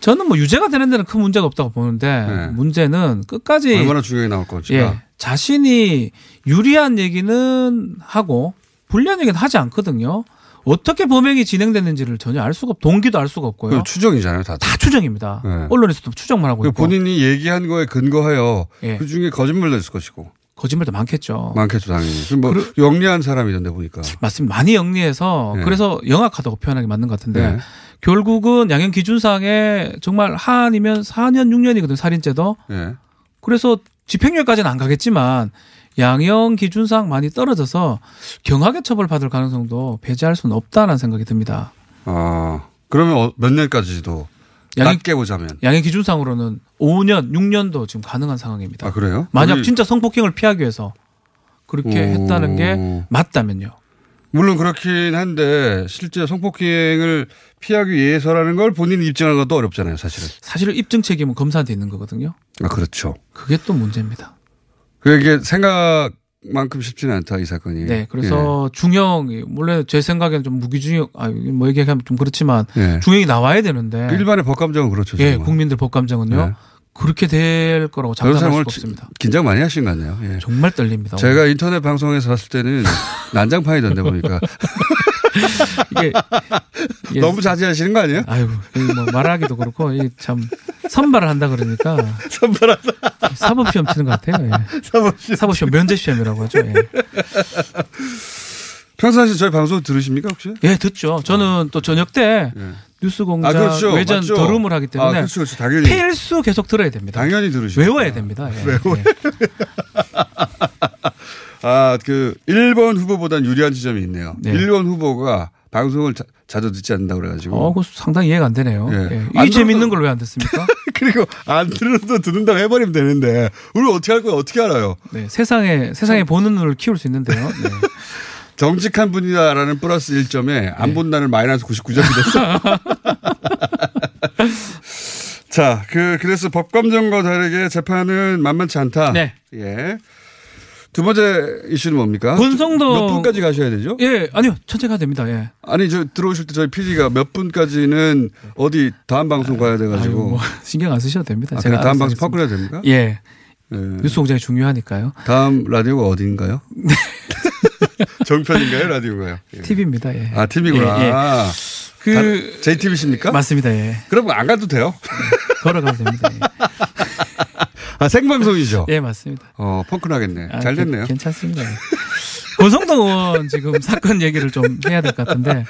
저는 뭐 유죄가 되는 데는 큰 문제가 없다고 보는데, 네. 문제는 끝까지 얼마나 중요하게 나올 건지가, 예. 자신이 유리한 얘기는 하고 불리한 얘기는 하지 않거든요. 어떻게 범행이 진행됐는지를 전혀 알 수가 없고, 동기도 알 수가 없고요. 추정이잖아요. 다 추정입니다. 네. 언론에서도 추정만 하고 있고. 본인이 얘기한 거에 근거하여, 네. 그중에 거짓말도 있을 것이고. 거짓말도 많겠죠. 많겠죠, 당연히. 뭐 영리한 사람이던데 보니까. 맞습니다. 많이 영리해서, 네. 그래서 영악하다고 표현하는 게 맞는 것 같은데, 네. 결국은 양형 기준상에 정말 한이면 4년, 6년이거든요. 살인죄도. 네. 그래서 집행유예까지는 안 가겠지만 양형 기준상 많이 떨어져서 경하게 처벌받을 가능성도 배제할 수는 없다는 생각이 듭니다. 아, 그러면 몇 년까지도 낮게 보자면. 양형 기준상으로는 5년, 6년도 지금 가능한 상황입니다. 아, 그래요? 만약 진짜 성폭행을 피하기 위해서 그렇게 했다는 게 맞다면요. 물론 그렇긴 한데 실제 성폭행을 피하기 위해서라는 걸 본인이 입증하는 것도 어렵잖아요, 사실은. 사실은 입증 책임은 검사한테 있는 거거든요. 아, 그렇죠. 그게 또 문제입니다. 그게 생각만큼 쉽지는 않다, 이 사건이. 네, 그래서, 예. 중형이 원래 제 생각에는 좀 무기징역, 뭐 얘기하면 좀 그렇지만, 예. 중형이 나와야 되는데. 일반의 법감정은 그렇죠. 예, 국민들 법감정은요. 예. 그렇게 될 거라고 장담할 수 없습니다. 긴장 많이 하신 것 같네요. 예. 정말 떨립니다. 제가 오늘. 인터넷 방송에서 봤을 때는 난장판이던데 보니까. 이게 너무 자제하시는 거 아니에요? 아이고, 뭐 말하기도 그렇고 참 선발을 한다 그러니까 선발한다. 사법시험 치는 것 같아요. 예. 사법시험 면제시험이라고 하죠. 예. 평상시 저희 방송 들으십니까 혹시? 예, 듣죠. 저는 또 저녁 때, 예. 뉴스공장 그렇죠. 외전 맞죠. 더룸을 하기 때문에 그렇죠, 그렇죠. 당연히. 필수 계속 들어야 됩니다. 당연히 들으시죠. 외워야 됩니다. 예. 외워야. 아, 그 1번 후보보단 유리한 지점이 있네요. 네. 1번 후보가 방송을 자주 듣지 않는다고 그래가지고. 어, 그거 상당히 이해가 안 되네요. 예. 예. 이 재밌는 걸 왜 안 듣습니까? 그리고 안 들어도 듣는다고 해버리면 되는데 우리 어떻게 할 거야? 어떻게 알아요? 네, 세상에 보는 눈을 키울 수 있는데요. 네. 정직한 분이다라는 플러스 1점에 안 본다는 마이너스 99점이 됐어. 자, 그래서 법감정과 다르게 재판은 만만치 않다. 네. 예. 두 번째 이슈는 뭡니까? 권성동. 몇 분까지 가셔야 되죠? 예, 아니요. 천천히 가야 됩니다. 예. 아니, 저 들어오실 때 저희 PD가 몇 분까지는 어디 다음 방송 가야 돼가지고. 아유, 뭐 신경 안 쓰셔도 됩니다. 아, 제가 다음 방송 파꾸려야 됩니까? 예. 예. 뉴스공장이 중요하니까요. 다음 라디오가 어디인가요? 정편인가요? 라디오가요? 예. TV입니다. 예. 아, TV구나. 예, 예. 아, JTBC입니까? 맞습니다. 예. 그럼 안 가도 돼요? 걸어가도 됩니다. 예. 아, 생방송이죠? 네, 맞습니다. 어, 펑크나겠네. 아, 잘 됐네요. 괜찮습니다. 권성동 의원 지금 사건 얘기를 좀 해야 될 것 같은데.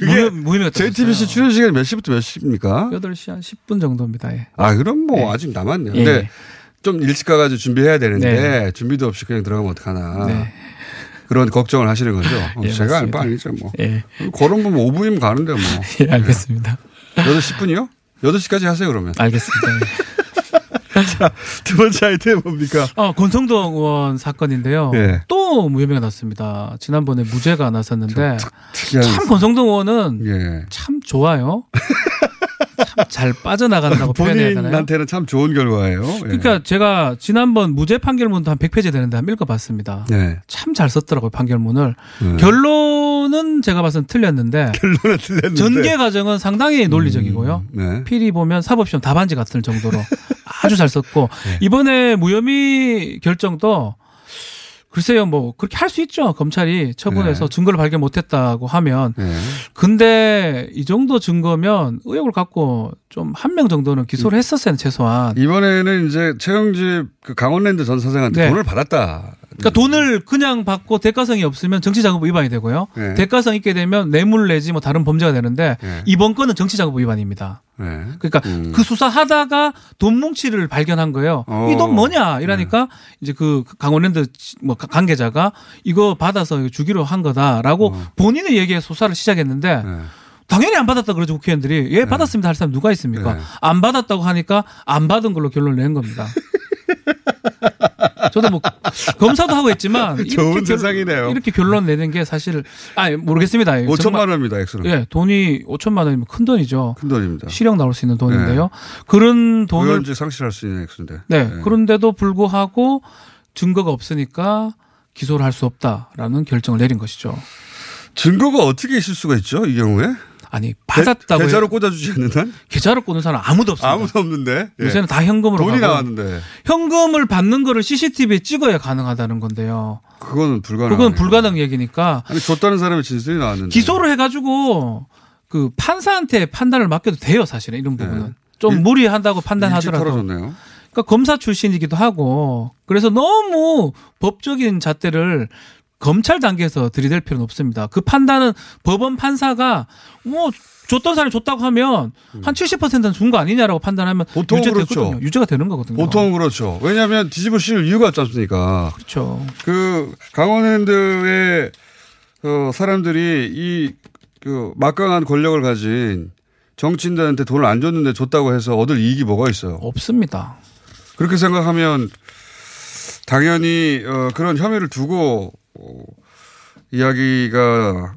그게 JTBC 출연 시간이 몇 시부터 몇 시입니까? 8시 한 10분 정도입니다. 예. 아, 그럼 뭐 예. 아직 남았네요. 예. 근데 좀 일찍 가가지고 준비해야 되는데 네. 준비도 없이 그냥 들어가면 어떡하나. 네. 그런 걱정을 하시는 거죠. 예, 제가 알 바 아니죠. 뭐. 예. 그런 거면 5분이면 가는데 뭐. 예, 알겠습니다. 예. 8시 10분이요? 8시까지 하세요, 그러면. 알겠습니다. 예. 자, 두 번째 아이템 뭡니까? 권성동 의원 사건인데요. 예. 또 무혐의가 났습니다. 지난번에 무죄가 났었는데 참 권성동 의원은 예. 참 좋아요. 참 잘 빠져나간다고 표현해야 되나요? 본인한테는 참 좋은 결과예요. 예. 그러니까 제가 지난번 무죄 판결문도 한 100페이지 되는데 한번 읽어봤습니다. 예. 참 잘 썼더라고요. 판결문을. 결론은 제가 봐서는 틀렸는데 전개 과정은 상당히 논리적이고요. 네. 필히 보면 사법시험 답안지 같은 정도로 아주 잘 썼고 네. 이번에 무혐의 결정도 글쎄요, 뭐, 그렇게 할 수 있죠. 검찰이 처분해서 네. 증거를 발견 못했다고 하면. 네. 근데 이 정도 증거면 의혹을 갖고 좀 한 명 정도는 기소를 했었어요, 최소한. 이번에는 이제 최영집 그 강원랜드 전 사장한테 네. 돈을 받았다. 그러니까 돈을 그냥 받고 대가성이 없으면 정치자금법 위반이 되고요. 네. 대가성 있게 되면 뇌물 내지 뭐 다른 범죄가 되는데 네. 이번 건은 정치자금법 위반입니다. 네. 그러니까 그 수사하다가 돈 뭉치를 발견한 거예요. 이 돈 뭐냐 이러니까 네. 이제 그 강원랜드 뭐 관계자가 이거 받아서 주기로 한 거다라고 본인의 얘기에 수사를 시작했는데 네. 당연히 안 받았다 그러죠. 국회의원들이. 예, 받았습니다 할 사람 누가 있습니까? 네. 안 받았다고 하니까 안 받은 걸로 결론을 낸 겁니다. 저도 뭐 검사도 하고 했지만 좋은 세상이네요. 이렇게 결론 내는 게 사실 모르겠습니다. 5천만 원입니다. 액수는. 예, 돈이 5천만 원이면 큰 돈이죠. 큰 돈입니다. 실형 나올 수 있는 돈인데요. 네. 그런 돈을 의원직 상실할 수 있는 액수인데. 네, 네. 그런데도 불구하고 증거가 없으니까 기소를 할 수 없다라는 결정을 내린 것이죠. 증거가 어떻게 있을 수가 있죠? 이 경우에? 아니 받았다고 계좌로 꽂아주지 않는 한? 계좌로 꽂는 사람 아무도 없습니다. 아무도 없는데 예. 요새는 다 현금으로 돈이 나왔는데 현금을 받는 거를 CCTV에 찍어야 가능하다는 건데요. 그거는 불가능. 그건 불가능 얘기니까. 아니 줬다는 사람의 진술이 나왔는데 기소를 해가지고 그 판사한테 판단을 맡겨도 돼요, 사실은 이런 부분은 네. 좀 무리한다고 판단하더라도. 털어줬네요. 그러니까 검사 출신이기도 하고 그래서 너무 법적인 잣대를. 검찰 단계에서 들이댈 필요는 없습니다. 그 판단은 법원 판사가 뭐 줬던 사람이 줬다고 하면 한 70%는 준 거 아니냐라고 판단하면 보통 그렇죠. 유죄가 되는 거거든요. 보통 그렇죠. 왜냐하면 뒤집어 씌울 이유가 없지 않습니까? 그렇죠. 그 강원랜드의 사람들이 이 그 막강한 권력을 가진 정치인들한테 돈을 안 줬는데 줬다고 해서 얻을 이익이 뭐가 있어요? 없습니다. 그렇게 생각하면 당연히 그런 혐의를 두고 이야기가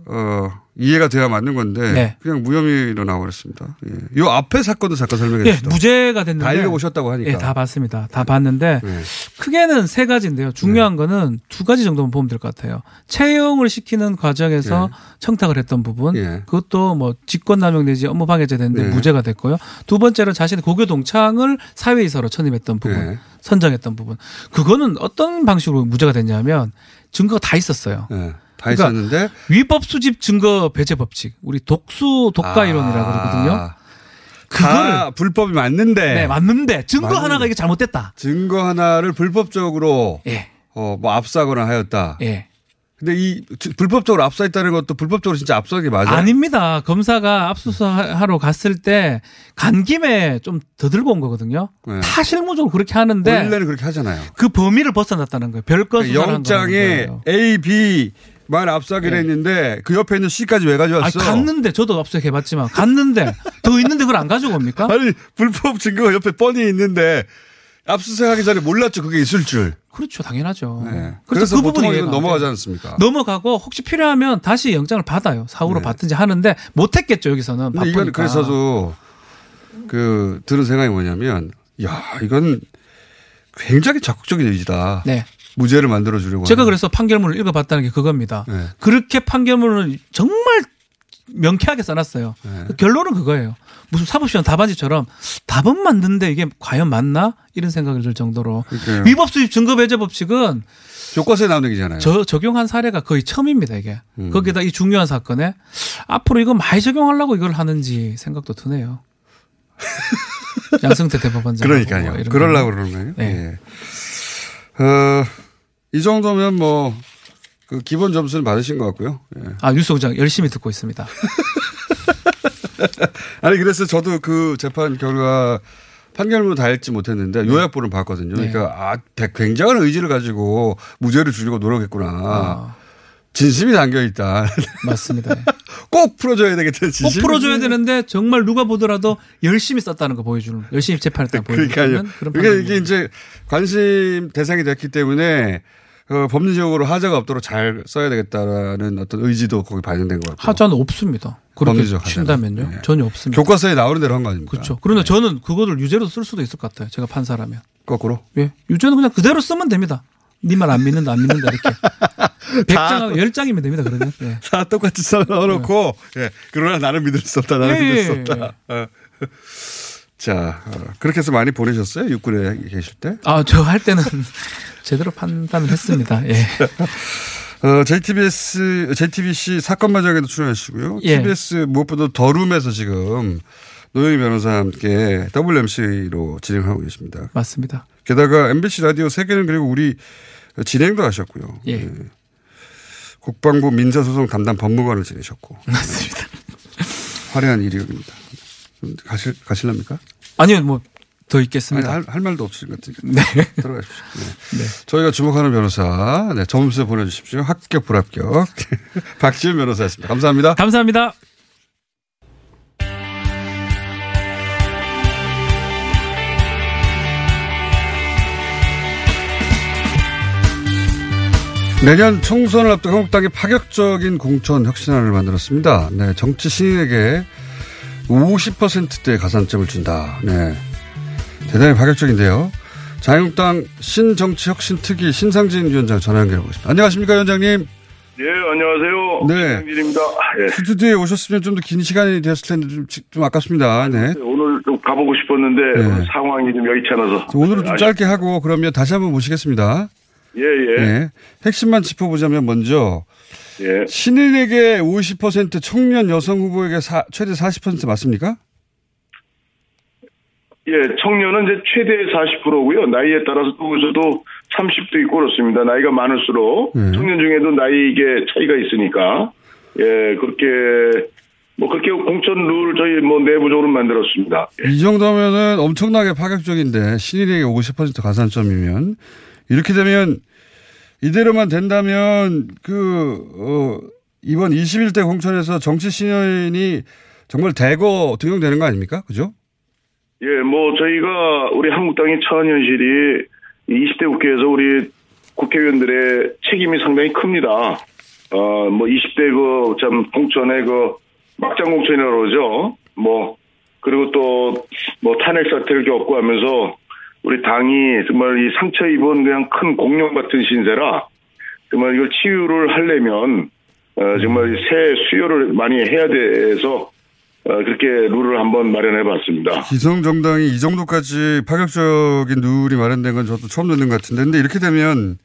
이해가 돼야 맞는 건데 네. 그냥 무혐의로 나와버렸습니다. 예. 요 앞에 사건도 잠깐 설명해 주시죠. 예, 무죄가 됐는데 다 읽어보셨다고 하니까. 예, 다 봤습니다. 다 봤는데 예. 크게는 세 가지인데요. 중요한 예. 거는 두 가지 정도만 보면 될 것 같아요. 채용을 시키는 과정에서 예. 청탁을 했던 부분 예. 그것도 뭐 직권남용 내지 업무방해죄 됐는데 예. 무죄가 됐고요. 두 번째로 자신의 고교 동창을 사회이사로 선임했던 부분 예. 선정했던 부분 그거는 어떤 방식으로 무죄가 됐냐면 증거가 다 있었어요. 네, 다 그러니까 있었는데 위법 수집 증거 배제 법칙, 우리 독가 이론이라고 그러거든요. 그거를 불법이 맞는데, 네 맞는데 증거 하나가 이게 잘못됐다. 증거 하나를 불법적으로 예. 뭐 압수하거나 하였다. 예. 근데 이 불법적으로 압수했다는 것도 불법적으로 진짜 압수한 게 맞아요? 아닙니다. 검사가 압수수색하러 갔을 때 간 김에 좀 더 들고 온 거거든요. 네. 다 실무적으로 그렇게 하는데 원래는 그렇게 하잖아요. 그 범위를 벗어났다는 거예요. 별거 수사를 한 거예요. 영장에 A, B 말 압수하기로 네. 했는데 그 옆에 있는 C까지 왜 가져왔어? 아니, 갔는데 저도 압수해봤지만 갔는데 더 있는데 그걸 안 가지고 옵니까? 아니 불법 증거가 옆에 뻔히 있는데 압수수색하기 전에 몰랐죠. 그게 있을 줄. 그렇죠. 당연하죠. 네. 그래서 그 부분이 넘어가지 않습니까? 넘어가고 혹시 필요하면 다시 영장을 받아요. 사후로 네. 받든지 하는데 못했겠죠. 여기서는. 근데 이건 그래서도 그 들은 생각이 뭐냐면 야 이건 굉장히 적극적인 의지다. 네. 무죄를 만들어주려고. 제가 하는. 그래서 판결문을 읽어봤다는 게 그겁니다. 네. 그렇게 판결문을 정말 명쾌하게 써놨어요. 네. 결론은 그거예요. 무슨 사법시험 답안지처럼 답은 맞는데 이게 과연 맞나? 이런 생각이 들 정도로. 그러니까요. 위법 수입 증거 배제 법칙은 교과서에 나오는 얘기잖아요. 적용한 사례가 거의 처음입니다. 이게. 거기에다 이 중요한 사건에 앞으로 이거 많이 적용하려고 이걸 하는지 생각도 드네요. 양승태 대법원장. 그러니까요. 뭐 그러려고 그러는 거예요. 네. 예. 이 정도면 뭐 그 기본 점수는 받으신 것 같고요. 예. 아 뉴스공장 열심히 듣고 있습니다. 아니 그래서 저도 그 재판 결과 판결문 다 읽지 못했는데 요약본을 봤거든요. 그러니까 아 굉장한 의지를 가지고 무죄를 주려고 노력했구나. 진심이 담겨 있다. 맞습니다. 꼭 풀어줘야 되겠다. 진심. 꼭 풀어줘야 되는데 정말 누가 보더라도 열심히 썼다는 거 보여주는. 열심히 재판했다 보여주는. 그러니까 이게 이제 관심 대상이 됐기 때문에. 그 법률적으로 하자가 없도록 잘 써야 되겠다라는 어떤 의지도 거기 반영된 것 같아요. 하자는 없습니다. 그렇게 친다면요. 네. 전혀 없습니다. 교과서에 나오는 대로 한 거 아닙니까? 그렇죠. 그런데 네. 저는 그거를 유죄로 쓸 수도 있을 것 같아요. 제가 판사라면. 거꾸로? 예. 유죄는 그냥 그대로 쓰면 됩니다. 네 말 안 믿는다, 안 믿는다 이렇게. 100장하고 10장이면 됩니다. 그러면. 네. 다 똑같이 써놓고 예. 그러나 나는 믿을 수 없다. 나는 믿을 수 없다. 예. 자, 그렇게 해서 많이 보내셨어요? 육군에 계실 때? 아, 저 할 때는 제대로 판단을 했습니다. 예. JTBC 사건마장에도 출연하시고요. 예. TBS 무엇보다 더룸에서 지금 노영희 변호사와 함께 WMC로 진행하고 계십니다. 맞습니다. 게다가 MBC 라디오 세계는 그리고 우리 진행도 하셨고요. 예. 예. 국방부 민사소송 담당 법무관을 지내셨고. 맞습니다. 화려한 이력입니다. 가실랍니까? 아니요, 뭐 더 있겠습니다. 아니, 할 말도 없으신 것 같아요. 네, 들어가십시오. 네. 네. 저희가 주목하는 변호사, 네, 점수 보내주십시오. 합격 불합격. 박지훈 변호사였습니다. 감사합니다. 감사합니다. 내년 총선을 앞둔 한국당이 파격적인 공천 혁신안을 만들었습니다. 네, 정치 신인에게 50%대 가산점을 준다. 네. 대단히 파격적인데요. 자유한국당 신정치혁신특위 신상진 위원장 전화 연결해보겠습니다. 안녕하십니까, 위원장님. 네, 안녕하세요. 네. 신상진입니다. 네. 스튜디오에 오셨으면 좀 더 긴 시간이 되었을 텐데 좀 아깝습니다. 네. 오늘 좀 가보고 싶었는데 네. 오늘 상황이 좀 여의치 않아서. 오늘은 좀 짧게 하고 그러면 다시 한번 모시겠습니다. 예, 예. 네. 핵심만 짚어보자면 먼저. 예. 신인에게 50% 청년 여성 후보에게 최대 40% 맞습니까? 예, 청년은 이제 최대 40%고요. 나이에 따라서 또저도 30도 있고 그렇습니다. 나이가 많을수록 예. 청년 중에도 나이에 차이가 있으니까 예, 그렇게 뭐 그렇게 공천 룰 저희 뭐 내부적으로 만들었습니다. 예. 이 정도면은 엄청나게 파격적인데 신인에게 50% 가산점이면 이렇게 되면. 이대로만 된다면 이번 21대 공천에서 정치 신인이 정말 대거 등용되는 거 아닙니까? 그죠? 예, 뭐 저희가 우리 한국당의 차원현실이 20대 국회에서 우리 국회의원들의 책임이 상당히 큽니다. 뭐 20대 그 참 공천의 그 막장 공천이라고 그러죠. 뭐 그리고 또 뭐 탄핵 사태를 겪고 하면서. 우리 당이 정말 이 상처 입은 그냥 큰 공룡 같은 신세라 정말 이걸 치유를 하려면 정말 새 수요를 많이 해야 돼서 그렇게 룰을 한번 마련해 봤습니다. 기성정당이 이 정도까지 파격적인 룰이 마련된 건 저도 처음 듣는 것 같은데 근데 이렇게 되면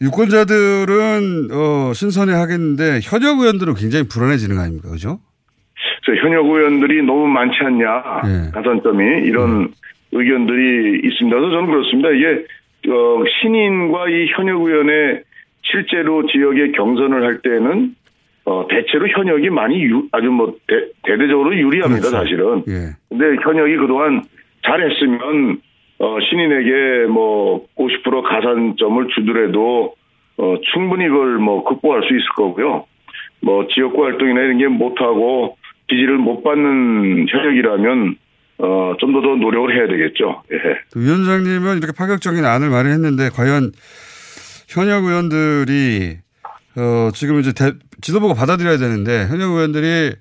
유권자들은 신선해 하겠는데 현역 의원들은 굉장히 불안해지는 거 아닙니까? 그죠? 현역 의원들이 너무 많지 않냐. 네. 가산점이 이런. 의견들이 있습니다. 그래서 저는 그렇습니다. 이게 신인과 이 현역 의원의 실제로 지역의 경선을 할 때는 대체로 현역이 많이 아주 뭐 대대적으로 유리합니다. 그렇죠. 사실은. 예. 근데 현역이 그동안 잘했으면 신인에게 뭐 50% 가산점을 주더라도 충분히 그걸 뭐 극복할 수 있을 거고요. 뭐 지역구 활동이나 이런 게 못하고 지지를 못 받는 현역이라면 좀 더 노력을 해야 되겠죠. 예. 위원장님은 이렇게 파격적인 안을 마련했는데 과연 현역 의원들이 지금 이제 지도부가 받아들여야 되는데 현역 의원들이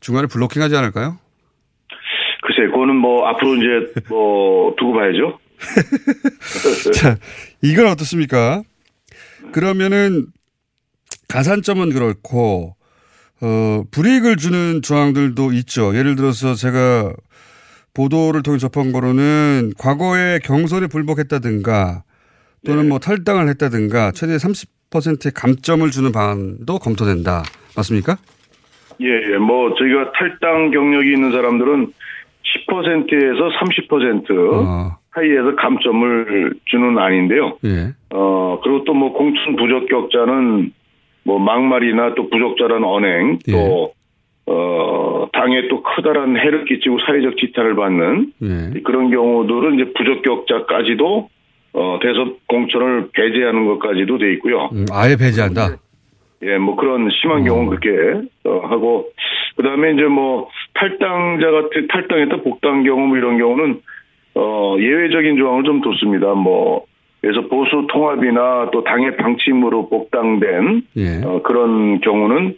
중간에 블로킹하지 않을까요? 글쎄, 그거는 뭐 앞으로 이제 뭐 두고 봐야죠. 자, 이건 어떻습니까? 그러면은 가산점은 그렇고 불이익을 주는 조항들도 있죠. 예를 들어서 제가 보도를 통해 접한 거로는 과거에 경선에 불복했다든가 또는 네. 뭐 탈당을 했다든가 최대 30%의 감점을 주는 방안도 검토된다. 맞습니까? 예, 뭐 저희가 탈당 경력이 있는 사람들은 10%에서 30% 사이에서 감점을 주는 안인데요. 예. 그리고 또 뭐 공천 부적격자는 뭐 막말이나 또 부적절한 언행 예. 또 당에 또 커다란 해를 끼치고 사회적 지탄을 받는 예. 그런 경우들은 이제 부적격자까지도 대선 공천을 배제하는 것까지도 돼 있고요. 아예 배제한다. 예, 뭐 그런 심한 경우는 그렇게 하고 그다음에 이제 뭐 탈당자 같은 탈당했다 복당 경우 뭐 이런 경우는 예외적인 조항을 좀 뒀습니다. 뭐 그래서 보수 통합이나 또 당의 방침으로 복당된 예. 그런 경우는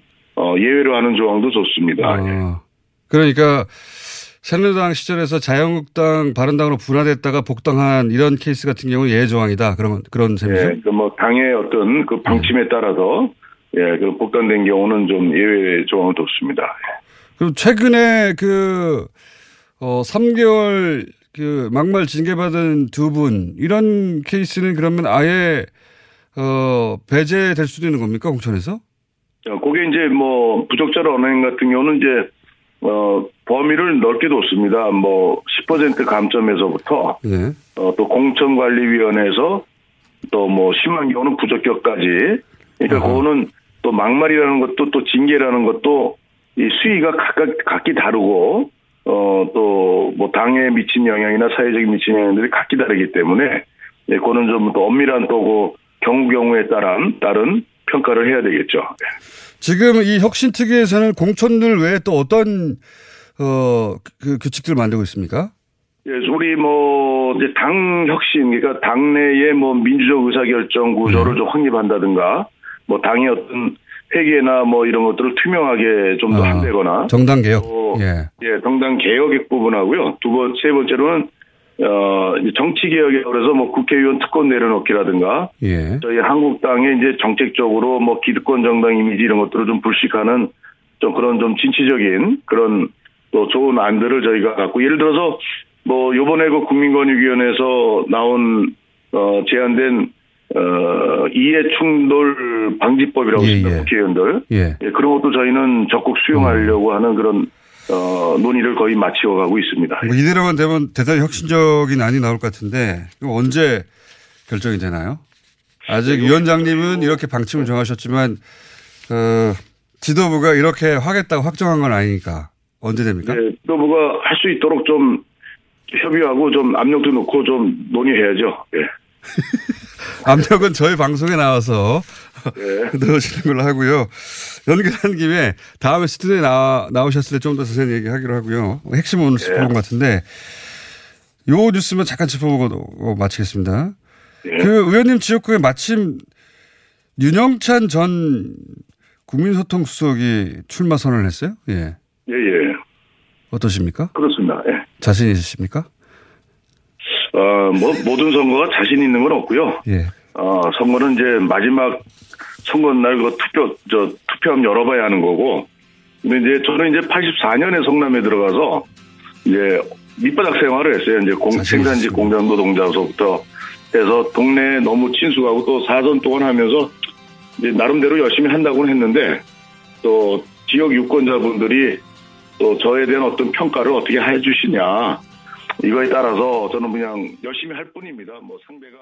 예외로 하는 조항도 좋습니다. 예. 그러니까 새누리당 시절에서 자유한국당 바른당으로 분화됐다가 복당한 이런 케이스 같은 경우는 예외 조항이다. 그런 셈이죠. 예, 그 뭐 당의 어떤 그 방침에 따라서 예, 그 복당된 경우는 좀 예외 조항을 뒀습니다. 예. 그럼 최근에 3개월 막말 징계받은 두 분 이런 케이스는 그러면 아예 배제될 수도 있는 겁니까 공천에서? 그게 이제 뭐 부적절한 언행 같은 경우는 이제 범위를 넓게 뒀습니다. 뭐 10% 감점에서부터 네. 또 공천관리위원회에서 또 뭐 10만 경우는 부적격까지. 그러니까 그거는 또 막말이라는 것도 또 징계라는 것도 이 수위가 각기 다르고 또 뭐 당에 미친 영향이나 사회적인 미친 영향들이 각기 다르기 때문에 예, 그거는 좀 또 엄밀한 또고 경우에 따른 평가를 해야 되겠죠. 지금 이 혁신특위에서는 공천들 외에 또 어떤 규칙들을 만들고 있습니까? 예, 우리 뭐 이제 당 혁신 그러니까 당내의 뭐 민주적 의사결정 구조를 좀 확립한다든가 뭐 당의 어떤 회계나 뭐 이런 것들을 투명하게 좀 더 한다거나 정당 개혁, 예, 정당 개혁의 부분하고요. 세 번째로는 이제 정치 개혁에 그래서 뭐 국회의원 특권 내려놓기라든가, 예. 저희 한국당의 이제 정책적으로 뭐 기득권 정당 이미지 이런 것들을 좀 불식하는 좀 그런 좀 진취적인 그런 또 좋은 안들을 저희가 갖고 예를 들어서 뭐 요번에 그 국민권익위원회에서 나온 제안된 이해충돌 방지법이라고 있습니다. 예, 예. 국회의원들. 예. 예, 그런 것도 저희는 적극 수용하려고 하는 그런 논의를 거의 마치어가고 있습니다. 뭐 이대로만 되면 대단히 혁신적인 안이 나올 것 같은데 그럼 언제 결정이 되나요? 아직 네, 위원장님은 이렇게 방침을 정하셨지만 지도부가 이렇게 하겠다고 확정한 건 아니니까 언제 됩니까? 네, 지도부가 할 수 있도록 좀 협의하고 좀 압력도 놓고 좀 논의해야죠. 예. 압력은 저희 방송에 나와서 네. 넣으시는 걸로 하고요. 연결한 김에 다음에 스튜디오에 나오셨을 때 좀 더 자세히 얘기하기로 하고요. 핵심은 오늘 짚어본 것 같은데 요 뉴스만 잠깐 짚어보고 마치겠습니다. 네. 그 의원님 지역구에 마침 윤영찬 전 국민소통수석이 출마 선언을 했어요? 예. 예, 예. 어떠십니까? 그렇습니다. 예. 자신 있으십니까? 뭐 모든 선거가 자신 있는 건 없고요. 예. 선거는 이제 마지막 선거 날 그 투표함 열어봐야 하는 거고. 근데 이제 저는 이제 84년에 성남에 들어가서 이제 밑바닥 생활을 했어요. 이제 생산지 공장 노동자로서부터 해서 동네에 너무 친숙하고 또 사선 동안 하면서 이제 나름대로 열심히 한다고는 했는데 또 지역 유권자분들이 또 저에 대한 어떤 평가를 어떻게 해주시냐. 이거에 따라서 저는 그냥 열심히 할 뿐입니다. 뭐 상대가.